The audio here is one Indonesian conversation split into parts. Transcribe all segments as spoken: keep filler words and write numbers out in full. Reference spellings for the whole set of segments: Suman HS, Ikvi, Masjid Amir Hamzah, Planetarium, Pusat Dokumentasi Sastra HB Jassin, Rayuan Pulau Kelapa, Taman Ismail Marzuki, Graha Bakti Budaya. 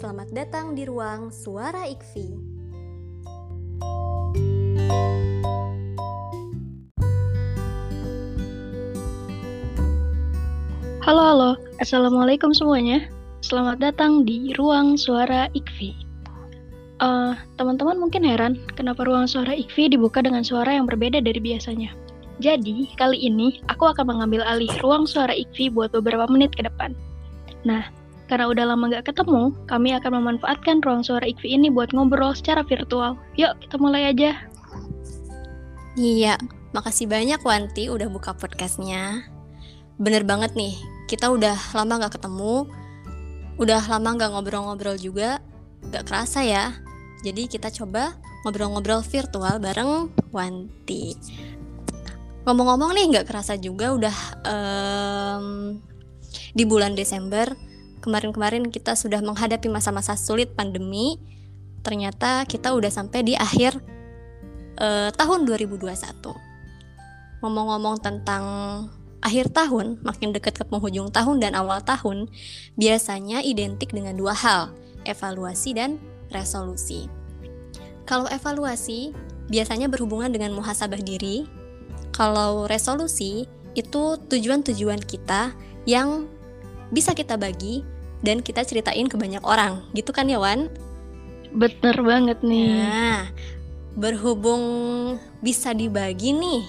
Selamat datang di ruang Suara Ikvi. Halo halo, assalamualaikum semuanya. Selamat datang di ruang Suara Ikvi. Uh, teman-teman mungkin heran kenapa ruang Suara Ikvi dibuka dengan suara yang berbeda dari biasanya. Jadi kali ini aku akan mengambil alih ruang Suara Ikvi buat beberapa menit ke depan. Nah, karena udah lama nggak ketemu, kami akan memanfaatkan ruang Suara Ikvi ini buat ngobrol secara virtual. Yuk, kita mulai aja. Iya, makasih banyak Wanti udah buka podcastnya. Bener banget nih, kita udah lama nggak ketemu, udah lama nggak ngobrol-ngobrol juga, nggak kerasa ya. Jadi kita coba ngobrol-ngobrol virtual bareng Wanti. Ngomong-ngomong nih, nggak kerasa juga udah um, di bulan Desember. Kemarin-kemarin kita sudah menghadapi masa-masa sulit pandemi. Ternyata kita udah sampai di akhir eh, tahun dua ribu dua puluh satu. Ngomong-ngomong tentang akhir tahun, makin dekat ke penghujung tahun dan awal tahun, biasanya identik dengan dua hal, evaluasi dan resolusi. Kalau evaluasi, biasanya berhubungan dengan muhasabah diri. Kalau resolusi, itu tujuan-tujuan kita yang bisa kita bagi dan kita ceritain ke banyak orang, gitu kan ya Wan? Bener banget nih. Nah, berhubung bisa dibagi nih,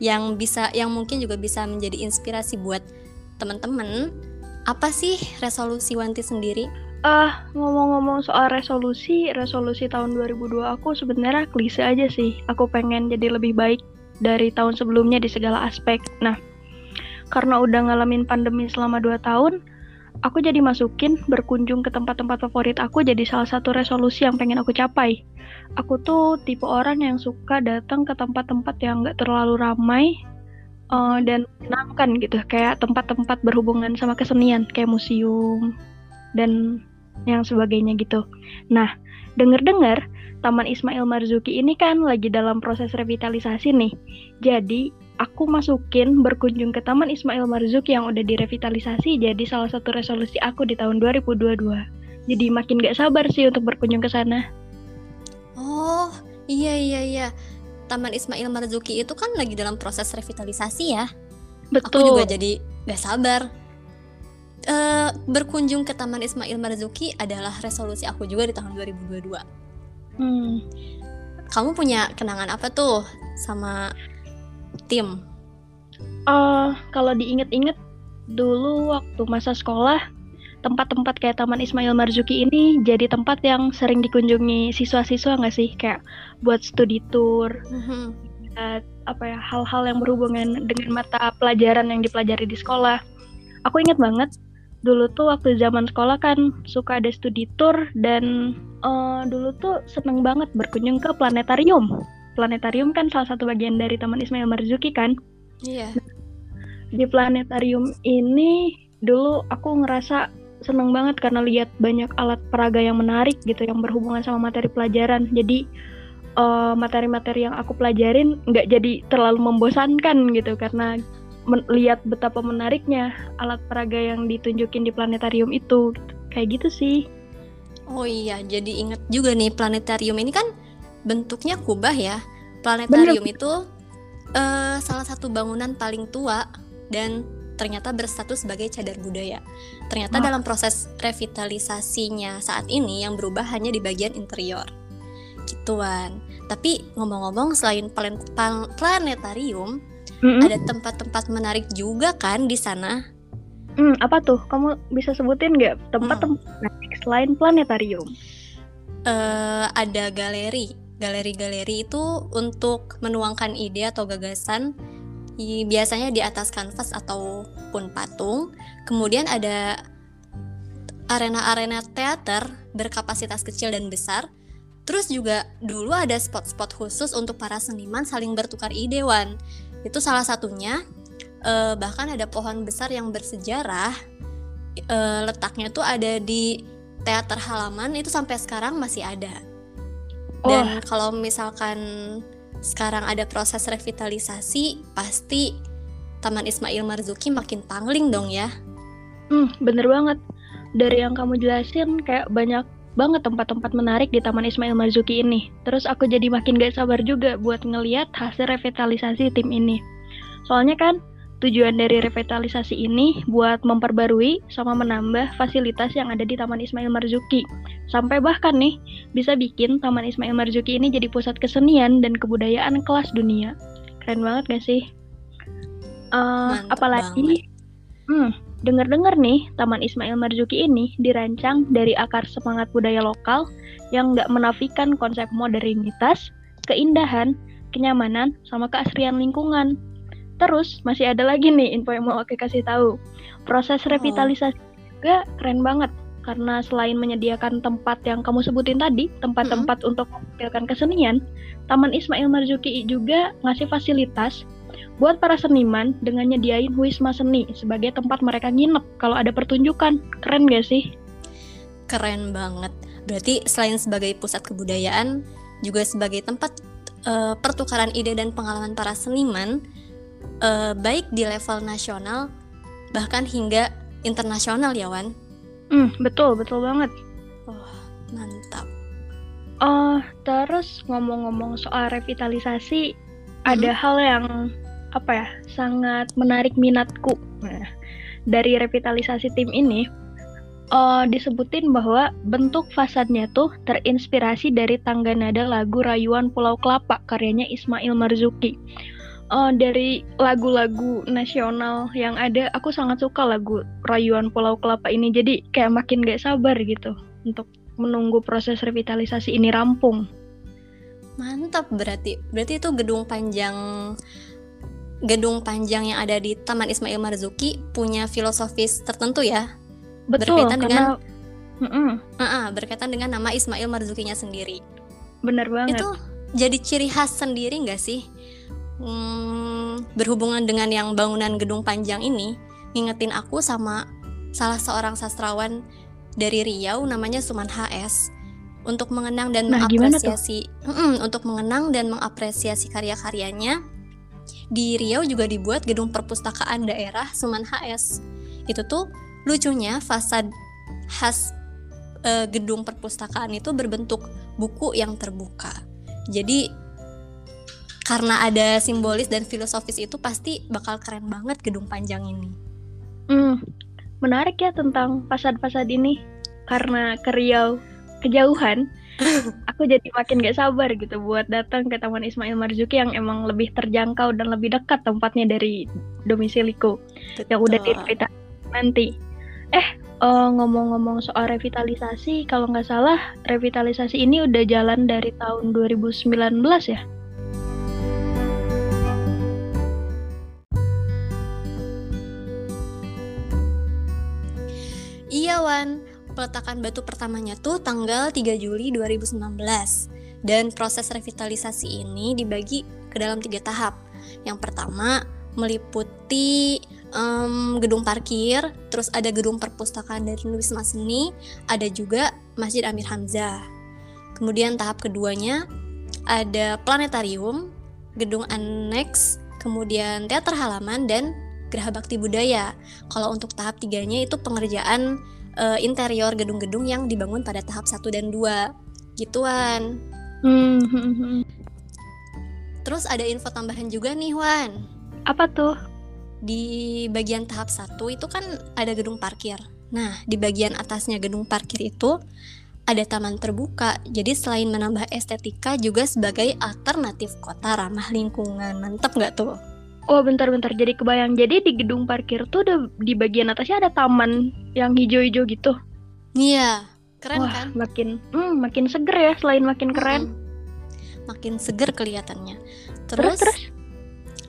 yang bisa, yang mungkin juga bisa menjadi inspirasi buat teman-teman. Apa sih resolusi Wanti sendiri? Uh, ngomong-ngomong soal resolusi, resolusi tahun dua ribu dua aku sebenarnya klise aja sih. Aku pengen jadi lebih baik dari tahun sebelumnya di segala aspek. Nah, karena udah ngalamin pandemi selama dua tahun, aku jadi masukin berkunjung ke tempat-tempat favorit aku jadi salah satu resolusi yang pengen aku capai. Aku tuh tipe orang yang suka datang ke tempat-tempat yang nggak terlalu ramai uh, dan menyenangkan gitu. Kayak tempat-tempat berhubungan sama kesenian, kayak museum dan yang sebagainya gitu. Nah, dengar-dengar Taman Ismail Marzuki ini kan lagi dalam proses revitalisasi nih. Jadi aku masukin berkunjung ke Taman Ismail Marzuki yang udah direvitalisasi jadi salah satu resolusi aku di tahun dua ribu dua puluh dua. Jadi makin gak sabar sih untuk berkunjung ke sana. Oh, iya iya iya. Taman Ismail Marzuki itu kan lagi dalam proses revitalisasi ya. Betul. Aku juga jadi gak sabar. E, berkunjung ke Taman Ismail Marzuki adalah resolusi aku juga di tahun dua ribu dua puluh dua. Hmm. Kamu punya kenangan apa tuh sama tim? Uh, kalau diinget-inget dulu waktu masa sekolah, tempat-tempat kayak Taman Ismail Marzuki ini jadi tempat yang sering dikunjungi siswa-siswa nggak sih? Kayak buat studi tour, mm-hmm. uh, apa ya, hal-hal yang berhubungan dengan mata pelajaran yang dipelajari di sekolah. Aku inget banget dulu tuh waktu zaman sekolah kan suka ada studi tour dan uh, dulu tuh seneng banget berkunjung ke planetarium. Planetarium kan salah satu bagian dari Taman Ismail Marzuki kan? Iya. Di planetarium ini dulu aku ngerasa seneng banget karena lihat banyak alat peraga yang menarik gitu, yang berhubungan sama materi pelajaran. Jadi uh, materi-materi yang aku pelajarin nggak jadi terlalu membosankan gitu karena men- lihat betapa menariknya alat peraga yang ditunjukin di planetarium itu. Gitu. Kayak gitu sih. Oh iya, jadi ingat juga nih planetarium ini kan bentuknya kubah ya. Planetarium Bener. itu uh, salah satu bangunan paling tua dan ternyata berstatus sebagai cagar budaya. Ternyata nah. dalam proses revitalisasinya saat ini yang berubah hanya di bagian interior. Gituan. Tapi ngomong-ngomong selain plan- plan- planetarium, mm-hmm. ada tempat-tempat menarik juga kan di sana? Hmm, apa tuh? Kamu bisa sebutin nggak tempat-tempat hmm. menarik selain planetarium? Uh, ada galeri. Galeri-galeri itu untuk menuangkan ide atau gagasan, biasanya di atas kanvas ataupun patung. Kemudian ada arena-arena teater berkapasitas kecil dan besar. Terus juga dulu ada spot-spot khusus untuk para seniman saling bertukar ide, Wan. Itu salah satunya. Uh, bahkan ada pohon besar yang bersejarah, uh, letaknya tuh ada di teater halaman, itu sampai sekarang masih ada. Dan oh. kalau misalkan sekarang ada proses revitalisasi, pasti Taman Ismail Marzuki makin pangling dong ya. Hmm, bener banget. dari yang kamu jelasin kayak banyak banget tempat-tempat menarik di Taman Ismail Marzuki ini. Terus aku jadi makin gak sabar juga buat ngeliat hasil revitalisasi tim ini. Soalnya kan tujuan dari revitalisasi ini buat memperbarui sama menambah fasilitas yang ada di Taman Ismail Marzuki. Sampai bahkan nih bisa bikin Taman Ismail Marzuki ini jadi pusat kesenian dan kebudayaan kelas dunia. Keren banget gak sih? Uh, apalagi hmm, dengar-dengar nih Taman Ismail Marzuki ini dirancang dari akar semangat budaya lokal yang gak menafikan konsep modernitas, keindahan, kenyamanan, sama keasrian lingkungan. Terus masih ada lagi nih info yang mau aku kasih tahu. Proses revitalisasi juga keren banget karena selain menyediakan tempat yang kamu sebutin tadi, tempat-tempat mm-hmm. untuk menampilkan kesenian, Taman Ismail Marzuki juga ngasih fasilitas buat para seniman dengan nyediain wisma seni sebagai tempat mereka nginep kalau ada pertunjukan. Keren gak sih? Keren banget. Berarti selain sebagai pusat kebudayaan, juga sebagai tempat uh, pertukaran ide dan pengalaman para seniman, uh, baik di level nasional bahkan hingga internasional ya, Wan? Hmm, betul, betul banget. Oh, mantap. Oh, terus ngomong-ngomong soal revitalisasi, mm-hmm. ada hal yang apa ya, sangat menarik minatku. Nah, dari revitalisasi tim ini uh, disebutin bahwa bentuk fasadnya tuh terinspirasi dari tangga nada lagu Rayuan Pulau Kelapa karyanya Ismail Marzuki. Uh, dari lagu-lagu nasional yang ada, aku sangat suka lagu Rayuan Pulau Kelapa ini. Jadi kayak makin gak sabar gitu untuk menunggu proses revitalisasi ini rampung. Mantap. berarti berarti itu gedung panjang gedung panjang yang ada di Taman Ismail Marzuki punya filosofis tertentu ya? Betul, berkaitan karena dengan, uh-uh, berkaitan dengan nama Ismail Marzukinya sendiri. Benar banget. Itu jadi ciri khas sendiri gak sih? Hmm, berhubungan dengan yang bangunan gedung panjang ini ngingetin aku sama salah seorang sastrawan dari Riau namanya Suman H S untuk mengenang dan nah, mengapresiasi mm, untuk mengenang dan mengapresiasi karya-karyanya. Di Riau juga dibuat gedung perpustakaan daerah Suman H S. Itu tuh lucunya fasad khas e, gedung perpustakaan itu berbentuk buku yang terbuka. Jadi karena ada simbolis dan filosofis itu pasti bakal keren banget gedung panjang ini. Hmm, menarik ya tentang fasad-fasad ini. Karena ke Riau kejauhan, aku jadi makin gak sabar gitu buat datang ke Taman Ismail Marzuki yang emang lebih terjangkau dan lebih dekat tempatnya dari domisiliku. Betul. Yang udah direvitalisasi nanti. Eh, uh, ngomong-ngomong soal revitalisasi, kalau gak salah revitalisasi ini udah jalan dari tahun dua ribu sembilan belas ya? Iya, Wan. Peletakan batu pertamanya tuh tanggal tiga Juli dua ribu sembilan belas. Dan proses revitalisasi ini dibagi ke dalam tiga tahap. Yang pertama meliputi um, gedung parkir, terus ada gedung perpustakaan dan wisma seni, ada juga Masjid Amir Hamzah. Kemudian tahap keduanya ada planetarium, gedung aneks, kemudian teater halaman, dan Graha Bakti Budaya. Kalau untuk tahap tiganya itu pengerjaan e, interior gedung-gedung yang dibangun pada tahap satu dan dua gituan. Mm-hmm. Terus ada info tambahan juga nih, Wan. Apa tuh? Di bagian tahap satu itu kan ada gedung parkir. Nah, di bagian atasnya gedung parkir itu ada taman terbuka. Jadi selain menambah estetika juga sebagai alternatif kota ramah lingkungan. Mantep gak tuh? Oh, bentar-bentar, jadi kebayang. Jadi di gedung parkir tuh udah di bagian atasnya ada taman yang hijau-hijau gitu. Iya, keren. Wah, kan? makin hmm, makin seger ya, selain makin keren. Hmm. Makin seger kelihatannya. Terus, terus, terus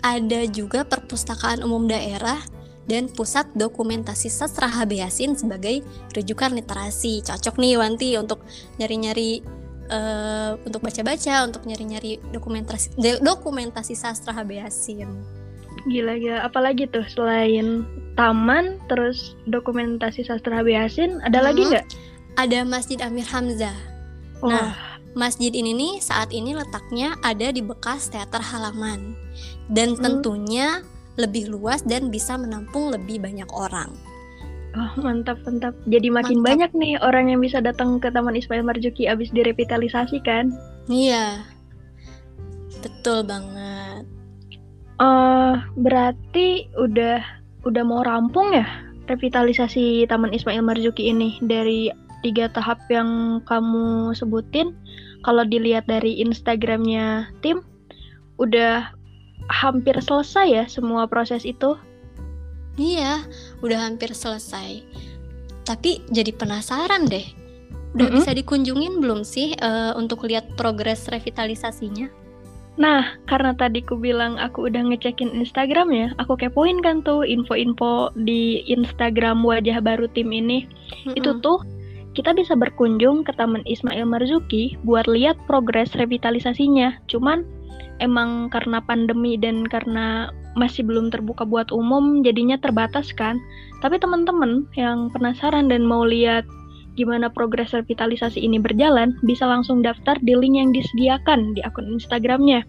ada juga perpustakaan umum daerah dan Pusat Dokumentasi Sastra H B Jassin sebagai rujukan literasi. Cocok nih, Wanti, untuk nyari-nyari Uh, untuk baca-baca, untuk nyari-nyari dokumentasi, dokumentasi sastra H B Jassin. Gila-gila, apalagi tuh selain taman, terus dokumentasi sastra H B Jassin, ada hmm, lagi nggak? Ada Masjid Amir Hamzah. Oh. Nah, masjid ini nih saat ini letaknya ada di bekas teater halaman dan tentunya hmm. lebih luas dan bisa menampung lebih banyak orang. Oh, mantap, mantap. Jadi makin mantap. Banyak nih orang yang bisa datang ke Taman Ismail Marzuki abis direvitalisasi kan? Iya, betul banget. Uh, berarti udah udah mau rampung ya revitalisasi Taman Ismail Marzuki ini dari tiga tahap yang kamu sebutin. Kalau dilihat dari Instagramnya tim, udah hampir selesai ya semua proses itu? Iya, udah hampir selesai. Tapi jadi penasaran deh, udah mm-hmm. bisa dikunjungin belum sih uh, untuk lihat progres revitalisasinya? Nah, karena tadi ku bilang aku udah ngecekin Instagram ya, aku kepoin kan tuh info-info di Instagram wajah baru tim ini. Mm-hmm. Itu tuh kita bisa berkunjung ke Taman Ismail Marzuki buat lihat progres revitalisasinya. Cuman emang karena pandemi dan karena masih belum terbuka buat umum, jadinya terbatas kan. Tapi teman-teman yang penasaran dan mau lihat gimana progres revitalisasi ini berjalan, bisa langsung daftar di link yang disediakan di akun Instagramnya.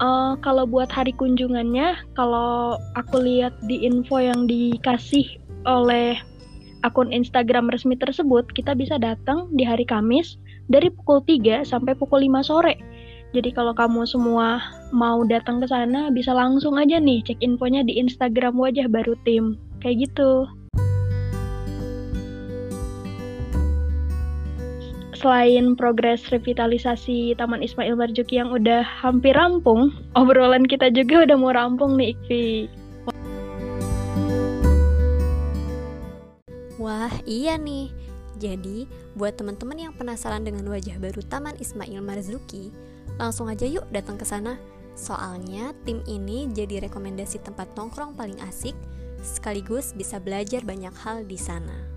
Uh, kalau buat hari kunjungannya, kalau aku lihat di info yang dikasih oleh akun Instagram resmi tersebut, kita bisa datang di hari Kamis dari pukul tiga sampai pukul lima sore. Jadi kalau kamu semua mau datang ke sana, bisa langsung aja nih cek infonya di Instagram wajah baru tim. Kayak gitu. Selain progres revitalisasi Taman Ismail Marzuki yang udah hampir rampung, obrolan kita juga udah mau rampung nih, Ikvi. Wah, iya nih. Jadi, buat teman-teman yang penasaran dengan wajah baru Taman Ismail Marzuki, langsung aja yuk datang ke sana. Soalnya tim ini jadi rekomendasi tempat nongkrong paling asik, sekaligus bisa belajar banyak hal di sana.